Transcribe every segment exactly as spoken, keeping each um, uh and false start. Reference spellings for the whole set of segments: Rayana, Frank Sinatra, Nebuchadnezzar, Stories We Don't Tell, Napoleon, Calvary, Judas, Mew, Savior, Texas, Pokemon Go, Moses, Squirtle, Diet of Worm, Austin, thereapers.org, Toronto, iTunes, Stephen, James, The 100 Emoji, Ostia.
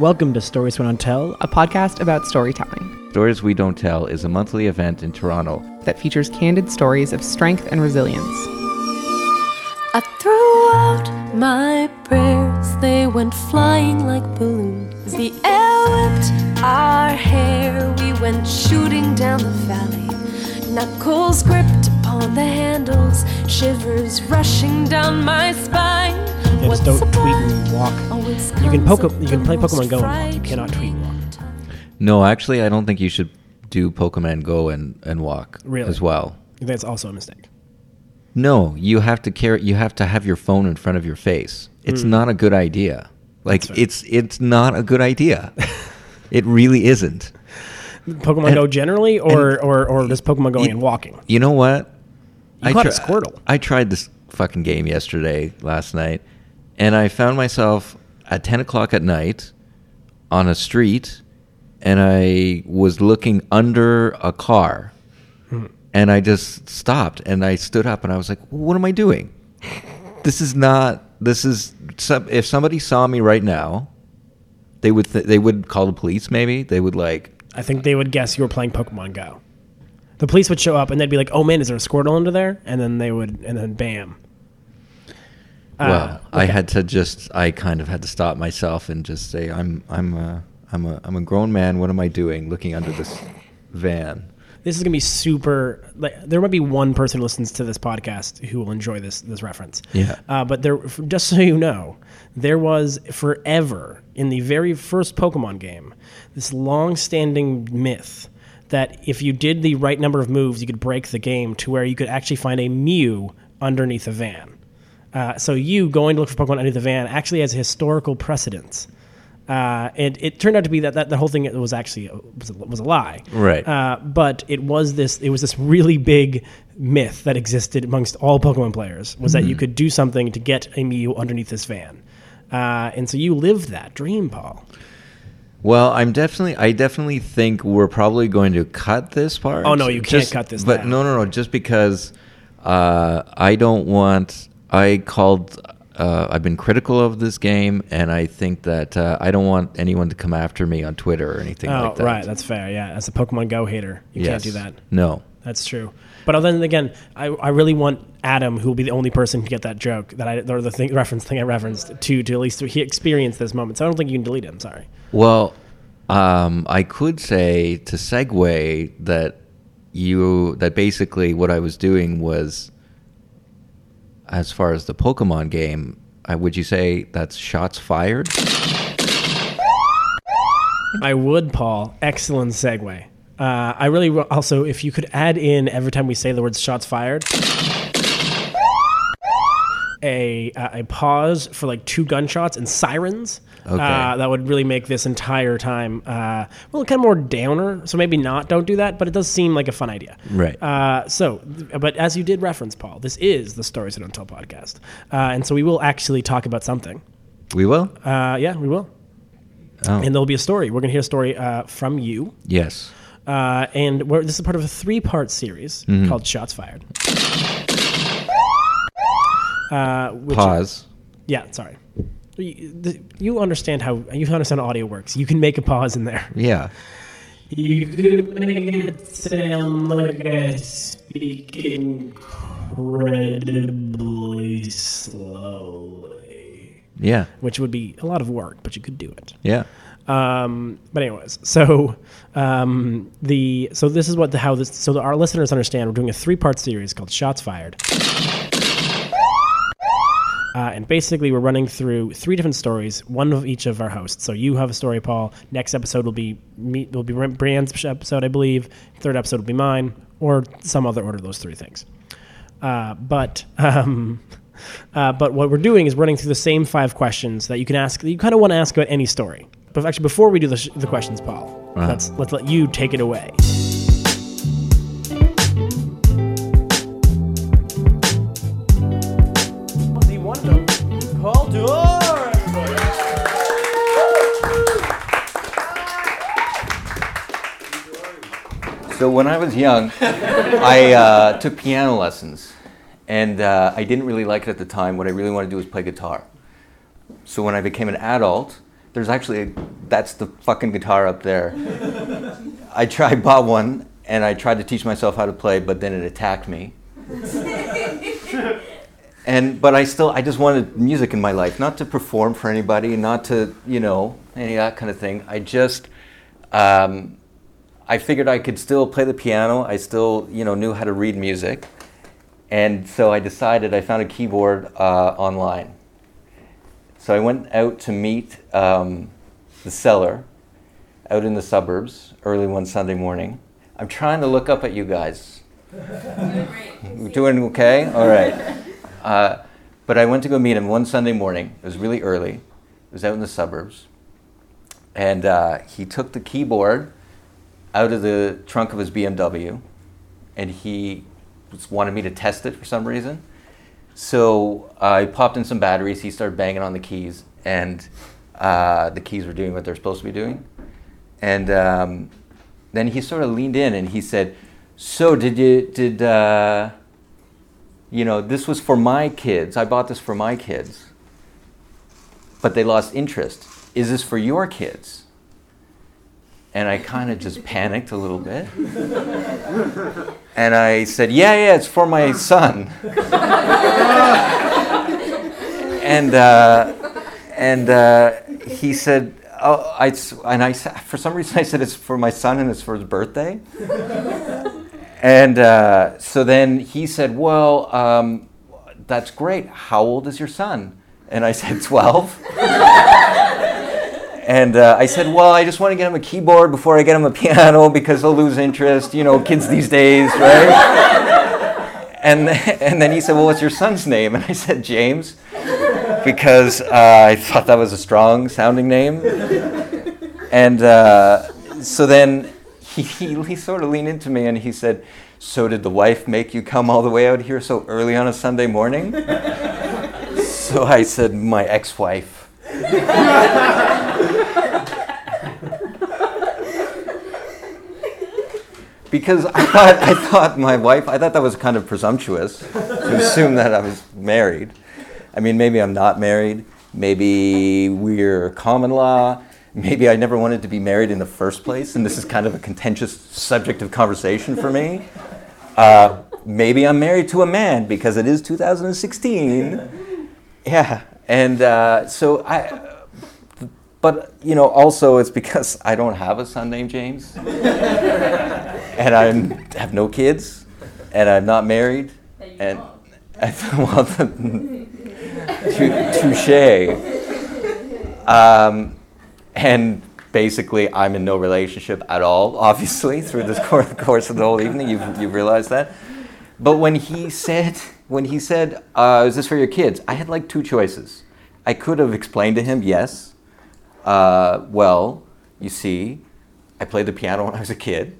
Welcome to Stories We Don't Tell, a podcast about storytelling. Stories We Don't Tell is a monthly event in Toronto that features candid stories of strength and resilience. I threw out my prayers, they went flying like balloons. The air whipped our hair, we went shooting down the valley. Knuckles gripped upon the handles, shivers rushing down my spine. Yeah, just don't tweet and walk. You can poke, you can play Pokemon Go and walk. You cannot tweet and walk. No, actually, I don't think you should do Pokemon Go and, and walk really? as well. That's also a mistake. No, you have to carry. You have to have your phone in front of your face. It's mm. not a good idea. Like it's it's not a good idea. It really isn't. Pokemon and, Go generally, or and, or or just Pokemon going you, and walking. You know what? You I caught tri- a Squirtle. I tried this fucking game yesterday, last night. And I found myself at ten o'clock at night on a street, and I was looking under a car. Hmm. And I just stopped, and I stood up, and I was like, what am I doing? This is not, this is, if somebody saw me right now, they would th- they would call the police maybe. They would like. I think they would guess you were playing Pokemon Go. The police would show up, and they'd be like, oh, man, is there a Squirtle under there? And then they would, and then bam. Well, uh, okay. I had to just, I kind of had to stop myself and just say, I'm, I'm a, I'm a, I'm a grown man. What am I doing looking under this van? This is going to be super, like, there might be one person who listens to this podcast who will enjoy this, this reference. Yeah. Uh, but there, just so you know, there was forever in the very first Pokemon game, this long-standing myth that if you did the right number of moves, you could break the game to where you could actually find a Mew underneath a van. Uh, so you going to look for Pokemon under the van actually has historical precedence. Uh, and it turned out to be that, that the whole thing was actually a, was, a, was a lie. Right. Uh, but it was this it was this really big myth that existed amongst all Pokemon players was mm-hmm. that you could do something to get a Mew underneath this van. Uh, and so you lived that dream, Paul. Well, I'm definitely I definitely think we're probably going to cut this part. Oh no, you can't just, cut this part. But down. no no no, just because uh, I don't want I called, uh, I've been critical of this game, and I think that uh, I don't want anyone to come after me on Twitter or anything oh, like that. Oh, right, that's fair, yeah. As a Pokemon Go hater, you yes. can't do that. No. That's true. But then again, I, I really want Adam, who will be the only person to get that joke, that I, or the thing, reference thing I referenced, to, to at least he experienced this moment. So I don't think you can delete it, I'm sorry. Well, um, I could say, to segue, that you, that basically what I was doing was... As far as the Pokemon game, uh, would you say that's shots fired? I would, Paul. Excellent segue. Uh, I really w- also, if you could add in every time we say the words "shots fired," a uh, a pause for like two gunshots and sirens. Okay. Uh, that would really make this entire time, uh, well, kind of more downer. So maybe not, don't do that, but it does seem like a fun idea. Right. Uh, so, but as you did reference, Paul, this is the Stories I Don't Tell podcast. Uh, and so we will actually talk about something. We will? Uh, yeah, we will. Oh. And there'll be a story. We're going to hear a story uh, from you. Yes. Uh, and we're, this is part of a three-part series mm-hmm. called Shots Fired. Uh, which Pause. Are, yeah, sorry. You understand how you understand how audio works. You can make a pause in there. Yeah. You could make it sound like I speak incredibly slowly. Yeah. Which would be a lot of work, but you could do it. Yeah. Um, but anyways, so um, the so this is what the how this so that our listeners understand. We're doing a three part series called Shots Fired. Uh, and basically, we're running through three different stories, one of each of our hosts. So you have a story, Paul. Next episode will be meet, will be Brianne's episode, I believe. Third episode will be mine, or some other order of those three things. Uh, but um, uh, but what we're doing is running through the same five questions that you can ask. That you kind of want to ask about any story. But actually, before we do the, sh- the questions, Paul, uh-huh. let's let's let you take it away. So when I was young, I uh, took piano lessons, and uh, I didn't really like it at the time. What I really wanted to do was play guitar. So when I became an adult, There's actually, a, that's the fucking guitar up there. I tried, bought one, and I tried to teach myself how to play, but then it attacked me. And, but I still, I just wanted music in my life, not to perform for anybody, not to, you know, any of that kind of thing. I just, um, I figured I could still play the piano. I still, you know, knew how to read music. And so I decided, I found a keyboard uh, online. So I went out to meet um, the seller out in the suburbs early one Sunday morning. I'm trying to look up at you guys. Doing okay? All right. Uh, but I went to go meet him one Sunday morning. It was really early. It was out in the suburbs. And uh, he took the keyboard out of the trunk of his B M W. And he just wanted me to test it for some reason. So uh, I popped in some batteries, he started banging on the keys, and uh, the keys were doing what they're supposed to be doing. And um, then he sort of leaned in and he said, so did you, did, uh, you know, this was for my kids, I bought this for my kids, but they lost interest. Is this for your kids? And I kind of just panicked a little bit. And I said, yeah, yeah, it's for my son. and uh, and uh, he said, oh, I, and I, for some reason I said, it's for my son and it's for his birthday. And uh, so then he said, well, um, that's great. How old is your son? And I said, twelve. And uh, I said, well, I just want to get him a keyboard before I get him a piano because he'll lose interest, you know, kids these days, right? and, and then he said, well, what's your son's name? And I said, James, because uh, I thought that was a strong sounding name. And uh, so then he, he, he sort of leaned into me and he said, so did the wife make you come all the way out here so early on a Sunday morning? So I said, my ex-wife. Because I thought, I thought my wife, I thought that was kind of presumptuous to assume that I was married. I mean, maybe I'm not married. Maybe we're common law. Maybe I never wanted to be married in the first place, and this is kind of a contentious subject of conversation for me. Uh, maybe I'm married to a man because it is two thousand sixteen. Yeah, and uh, so I... But, you know, also it's because I don't have a son named James, and I have no kids, and I'm not married, and I well, touche. Um, and basically, I'm in no relationship at all, obviously, through this course of the whole evening. You've, you've realized that. But when he said, when he said, uh, is this for your kids? I had like two choices. I could have explained to him, yes. Uh, well, you see, I played the piano when I was a kid,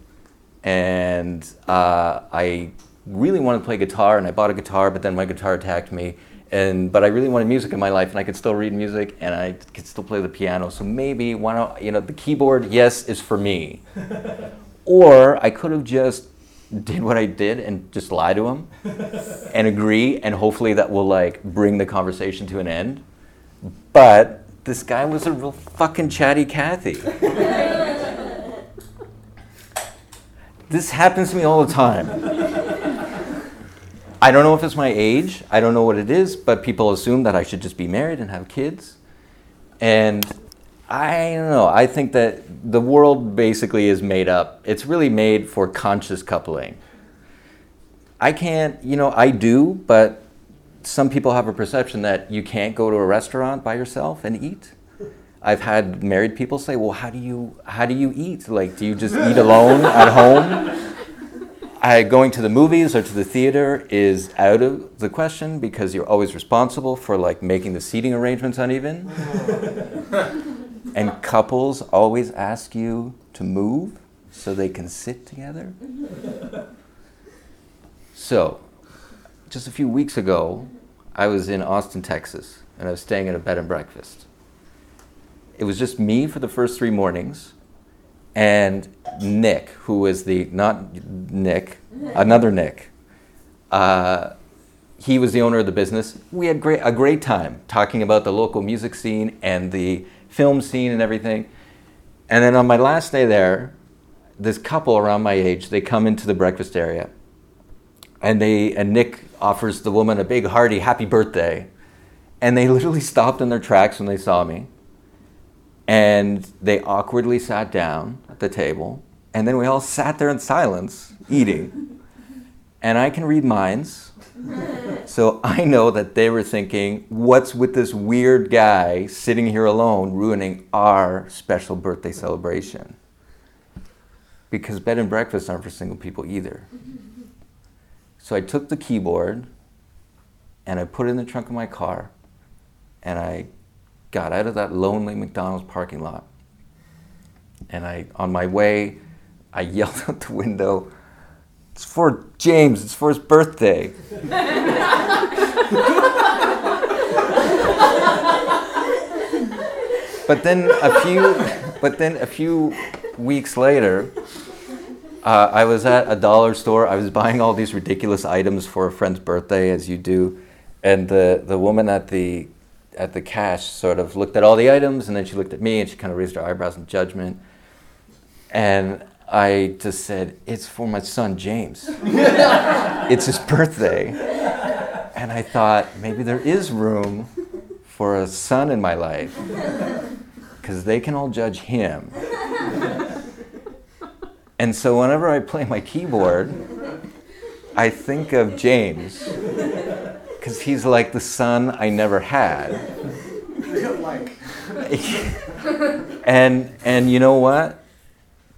and uh, I really wanted to play guitar, and I bought a guitar, but then my guitar attacked me, and but I really wanted music in my life, and I could still read music, and I could still play the piano, so maybe, why not, you know, the keyboard, yes, is for me. Or I could have just did what I did and just lie to him, and agree, and hopefully that will, like, bring the conversation to an end, but... This guy was a real fucking chatty Cathy. This happens to me all the time. I don't know if it's my age. I don't know what it is, but people assume that I should just be married and have kids. And I don't know. I think that the world basically is made up. It's really made for conscious coupling. I can't, you know, I do, but... Some people have a perception that you can't go to a restaurant by yourself and eat. I've had married people say, well, how do you how do you eat? Like, do you just eat alone at home? I, going to the movies or to the theater is out of the question because you're always responsible for, like, making the seating arrangements uneven. And couples always ask you to move so they can sit together. So... Just a few weeks ago, I was in Austin, Texas, and I was staying at a bed and breakfast. It was just me for the first three mornings, and Nick, who was the, not Nick, another Nick, uh, He was the owner of the business. We had great, a great time talking about the local music scene and the film scene and everything. And then on my last day there, this couple around my age, they come into the breakfast area. And they and Nick offers the woman a big, hearty, happy birthday. And they literally stopped in their tracks when they saw me. And they awkwardly sat down at the table. And then we all sat there in silence, eating. And I can read minds. So I know that they were thinking, what's with this weird guy sitting here alone ruining our special birthday celebration? Because bed and breakfasts aren't for single people either. So I took the keyboard and I put it in the trunk of my car and I got out of that lonely McDonald's parking lot. And I, on my way, I yelled out the window, "It's for James, it's for his birthday." But then a few, but then a few weeks later, Uh, I was at a dollar store. I was buying all these ridiculous items for a friend's birthday, as you do. And the, the woman at the at the cash sort of looked at all the items, and then she looked at me, and she kind of raised her eyebrows in judgment. And I just said, "It's for my son, James. It's his birthday." And I thought, maybe there is room for a son in my life, because they can all judge him. And so whenever I play my keyboard, I think of James, because he's like the son I never had. and and you know what?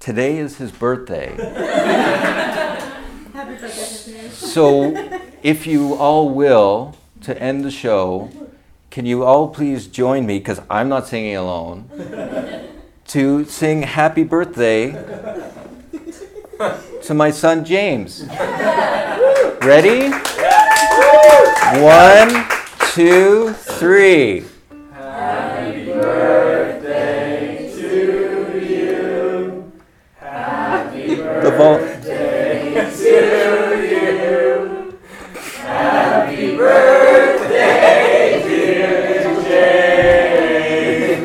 Today is his birthday. Happy birthday, James. So if you all will, to end the show, can you all please join me, because I'm not singing alone, to sing Happy Birthday to my son, James. Ready? One, two, three. Happy birthday to you. Happy birthday to you. Happy birthday, dear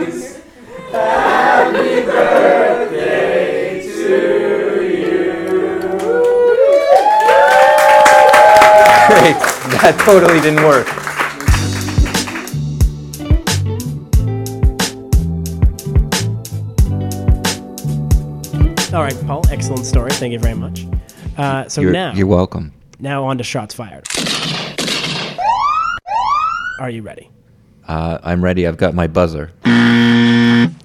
James. Happy birthday. That totally didn't work. All right, Paul, excellent story. Thank you very much. Uh, so you're, now... You're welcome. Now on to Shots Fired. Are you ready? Uh, I'm ready. I've got my buzzer.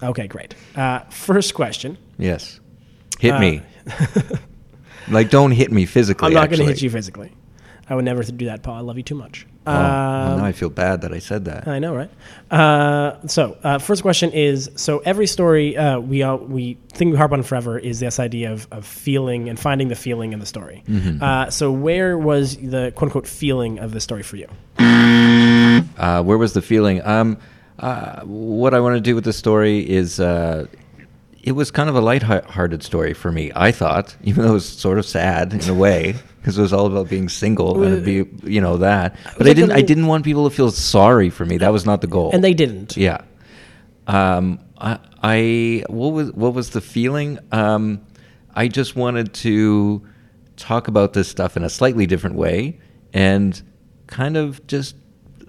Okay, great. Uh, first question. Yes. Hit uh, me. Like, don't hit me physically, I'm not going to hit you physically. I would never do that, Paul. I love you too much. Oh, uh, well, now I feel bad that I said that. I know, right? Uh, so, uh, first question is, so every story uh, we all, we thing we harp on forever is this idea of, of feeling and finding the feeling in the story. Mm-hmm. Uh, so where was the quote-unquote feeling of the story for you? Uh, where was the feeling? Um, uh, what I want to do with the story is, uh, it was kind of a lighthearted story for me, I thought, even though it was sort of sad in a way. Because it was all about being single and be, you know, that. But I didn't. I didn't want people to feel sorry for me. That was not the goal. And they didn't. Yeah. Um. I. I what was. What was the feeling? Um. I just wanted to talk about this stuff in a slightly different way, and kind of just,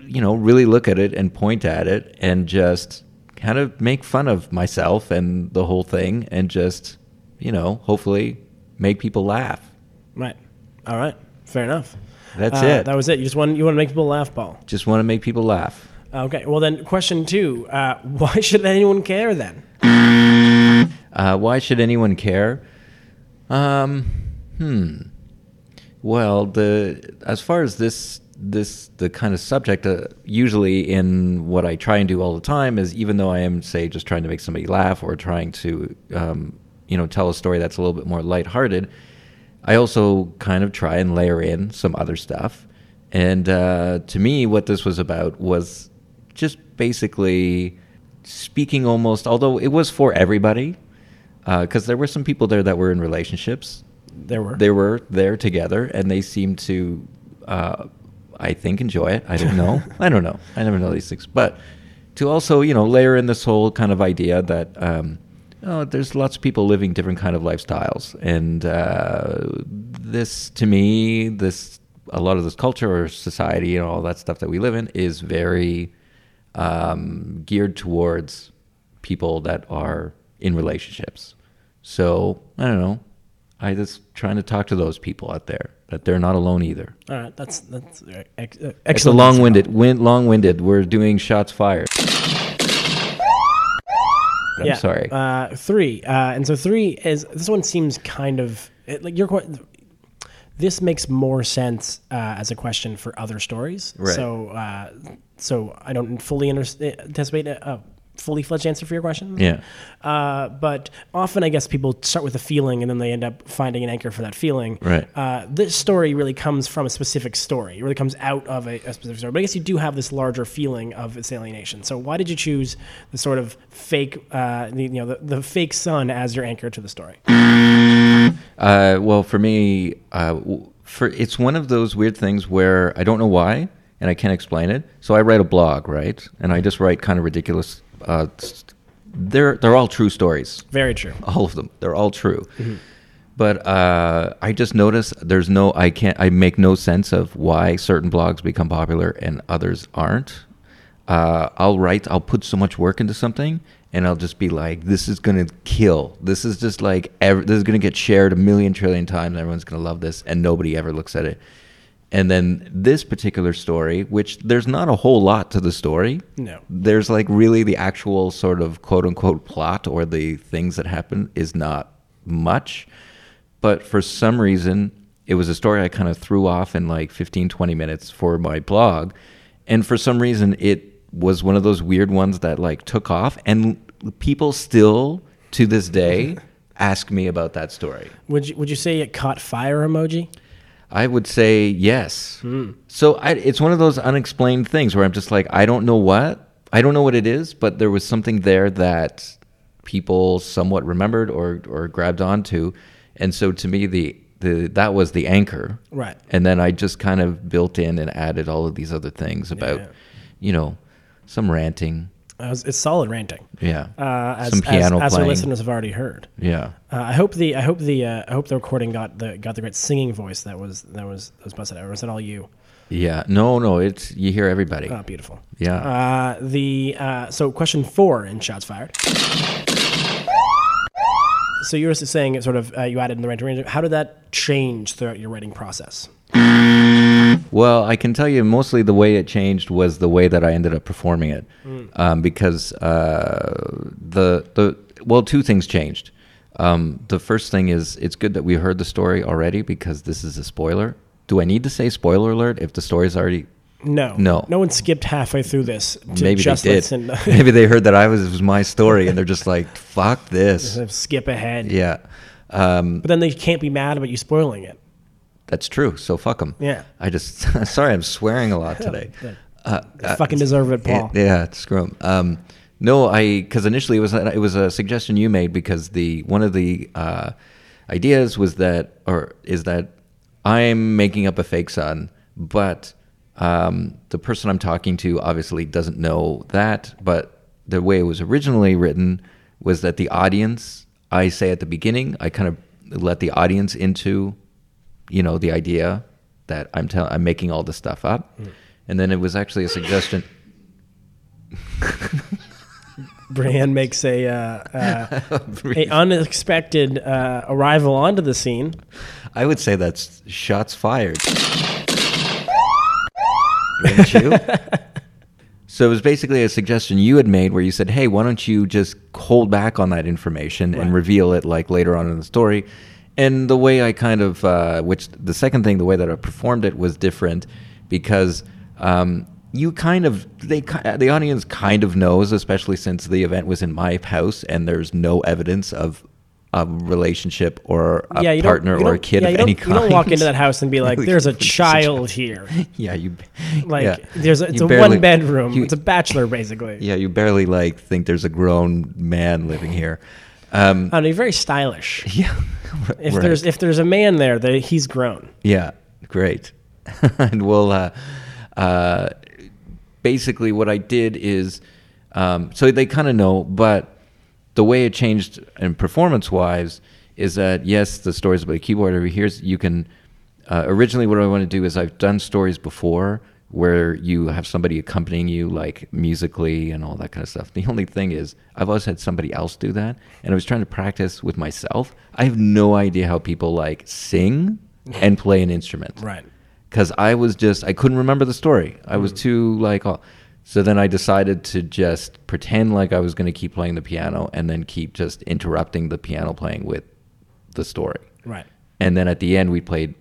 you know, really look at it and point at it, and just kind of make fun of myself and the whole thing, and just, you know, hopefully make people laugh. Right. All right, fair enough. That's uh, it. That was it. You just want you want to make people laugh, Paul. Just want to make people laugh. Okay. Well, then, question two: uh, why should anyone care then? Uh, why should anyone care? Um, hmm. Well, the as far as this this the kind of subject, uh, usually in what I try and do all the time is, even though I am, say, just trying to make somebody laugh or trying to um, you know tell a story that's a little bit more lighthearted, I also kind of try and layer in some other stuff. And uh, to me, what this was about was just basically speaking almost, although it was for everybody, because uh, there were some people there that were in relationships. There were. They were there together, and they seemed to uh, I think, enjoy it. I don't know. I don't know. I never know these things. But to also, you know, layer in this whole kind of idea that um, oh, there's lots of people living different kind of lifestyles. And uh, this, to me, this a lot of this culture or society and all that stuff that we live in is very um, geared towards people that are in relationships. So, I don't know. I just trying to talk to those people out there that they're not alone either. All right, that's that's ex- excellent. It's a long-winded, win, long-winded. We're doing shots fired. I'm yeah, sorry. Uh, three, uh, and so three is this one seems kind of it, like you're quite. This makes more sense uh, as a question for other stories. Right. So, uh, so I don't fully understand, anticipate it. Oh. fully fledged answer for your question. Yeah. Uh, but often I guess people start with a feeling and then they end up finding an anchor for that feeling. Right. Uh, this story really comes from a specific story. It really comes out of a, a specific story. But I guess you do have this larger feeling of its alienation. So why did you choose the sort of fake, uh, you know, the, the fake sun as your anchor to the story? Uh, well, for me, uh, for it's one of those weird things where I don't know why and I can't explain it. So I write a blog, right? And I just write kind of ridiculous Uh, they're they're all true stories. Very true. All of them. They're all true. Mm-hmm. But uh, I just notice there's no. I can't. I make no sense of why certain blogs become popular and others aren't. Uh, I'll write. I'll put so much work into something, and I'll just be like, "This is gonna kill. This is just like every, this is gonna get shared a million trillion times. Everyone's gonna love this, and nobody ever looks at it." And then this particular story, which there's not a whole lot to the story. No. There's like really the actual sort of quote unquote plot or the things that happen is not much. But for some reason, it was a story I kind of threw off in like fifteen, twenty minutes for my blog. And for some reason, it was one of those weird ones that like took off. And people still to this day ask me about that story. Would you, would you say it caught fire emoji? I would say yes. Mm. So I, it's one of those unexplained things where I'm just like, I don't know what, I don't know what it is, but there was something there that people somewhat remembered or, or grabbed onto. And so to me, the, the, that was the anchor. Right. And then I just kind of built in and added all of these other things about, yeah. you know, some ranting. It's solid ranting. Yeah. Uh, as, Some piano as, as our listeners have already heard. Yeah. Uh, I hope the I hope the uh, I hope the recording got the got the great singing voice that was that was that was busted out. Or was it all you? Yeah. No. No. It's you hear everybody. Oh, beautiful. Yeah. Uh, the uh, so question four in Shots Fired. So you were saying it sort of uh, you added in the ranting range. How did that change throughout your writing process? Well, I can tell you mostly the way it changed was the way that I ended up performing it, mm. um, because uh, the the well, two things changed. Um, the first thing is it's good that we heard the story already because this is a spoiler. Do I need to say spoiler alert if the story's already? No, no, no one skipped halfway through this. To Maybe just they did. Listen. Maybe they heard that I was it was my story and they're just like, "Fuck this, skip ahead." Yeah, um, but then they can't be mad about you spoiling it. That's true. So fuck them. Yeah. I just, sorry, I'm swearing a lot today. uh, uh, fucking deserve it, Paul. It, yeah. Screw them. Um, no, I, because initially it was, it was a suggestion you made because the, one of the uh, ideas was that, or is that I'm making up a fake son, but um, the person I'm talking to obviously doesn't know that. But the way it was originally written was that the audience, I say at the beginning, I kind of let the audience into you know, the idea that I'm telling, I'm making all this stuff up. Mm. And then it was actually a suggestion. Brianne makes a, uh, uh, a unexpected, uh, arrival onto the scene. I would say that's shots fired. Didn't you? So it was basically a suggestion you had made where you said, hey, why don't you just hold back on that information right. and reveal it like later on in the story. And the way I kind of, uh, which the second thing, the way that I performed it was different because um, you kind of, they the audience kind of knows, especially since the event was in my house and there's no evidence of a relationship or a yeah, partner or a kid yeah, of any kind. You don't walk into that house and be like, there's a child here. Yeah, you like yeah. there's a, it's you a barely, one bedroom. You, it's a bachelor basically. Yeah, you barely like think there's a grown man living here. Um, I mean, very stylish. Yeah. If right. there's if there's a man there, that he's grown. Yeah, great. And we'll uh, uh, basically what I did is, um, so they kind of know, but the way it changed in performance-wise is that, yes, the stories about the keyboard over here, you can, uh, originally what I want to do is I've done stories before where you have somebody accompanying you, like musically and all that kind of stuff. The only thing is I've always had somebody else do that, and I was trying to practice with myself. I have no idea how people like sing and play an instrument. Right. Because I was just, I couldn't remember the story. I was too like, oh. So then I decided to just pretend like I was going to keep playing the piano and then keep just interrupting the piano playing with the story. Right. And then at the end we played,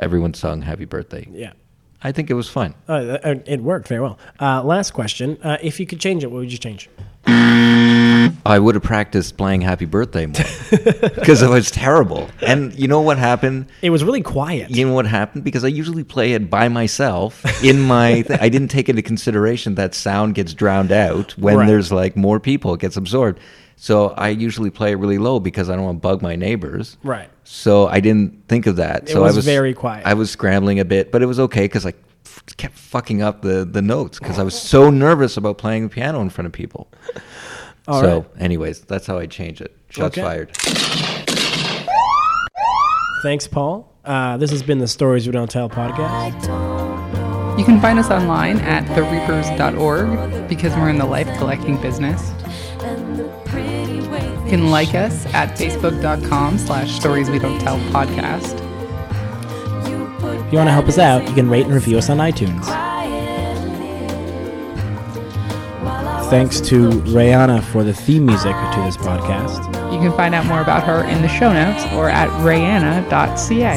everyone sung Happy Birthday. Yeah. I think it was fun. Uh, it worked very well. Uh, last question. Uh, if you could change it, what would you change? I would have practiced playing Happy Birthday more because it was terrible. And you know what happened? It was really quiet. You know what happened? Because I usually play it by myself in my thing. I didn't take into consideration that sound gets drowned out when right. there's like more people. It gets absorbed. So I usually play it really low because I don't want to bug my neighbors. Right. So I didn't think of that. It so was, I was very quiet. I was scrambling a bit, but it was okay because I f- kept fucking up the, the notes because I was so nervous about playing the piano in front of people. All so right. anyways, that's how I change it. Shots okay. fired. Thanks, Paul. Uh, this has been the Stories We Don't Tell podcast. You can find us online at the reapers dot org because we're in the life collecting business. You can like us at facebook dot com slash stories we don't tell podcast. If you want to help us out, you can rate and review us on iTunes. Thanks to Rayana for the theme music to this podcast. You can find out more about her in the show notes or at rayana dot c a.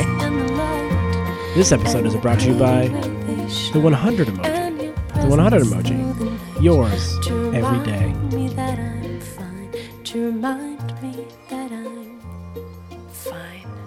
This episode is brought to you by The one hundred Emoji. The one hundred Emoji. Yours every day. To remind me that I'm fine.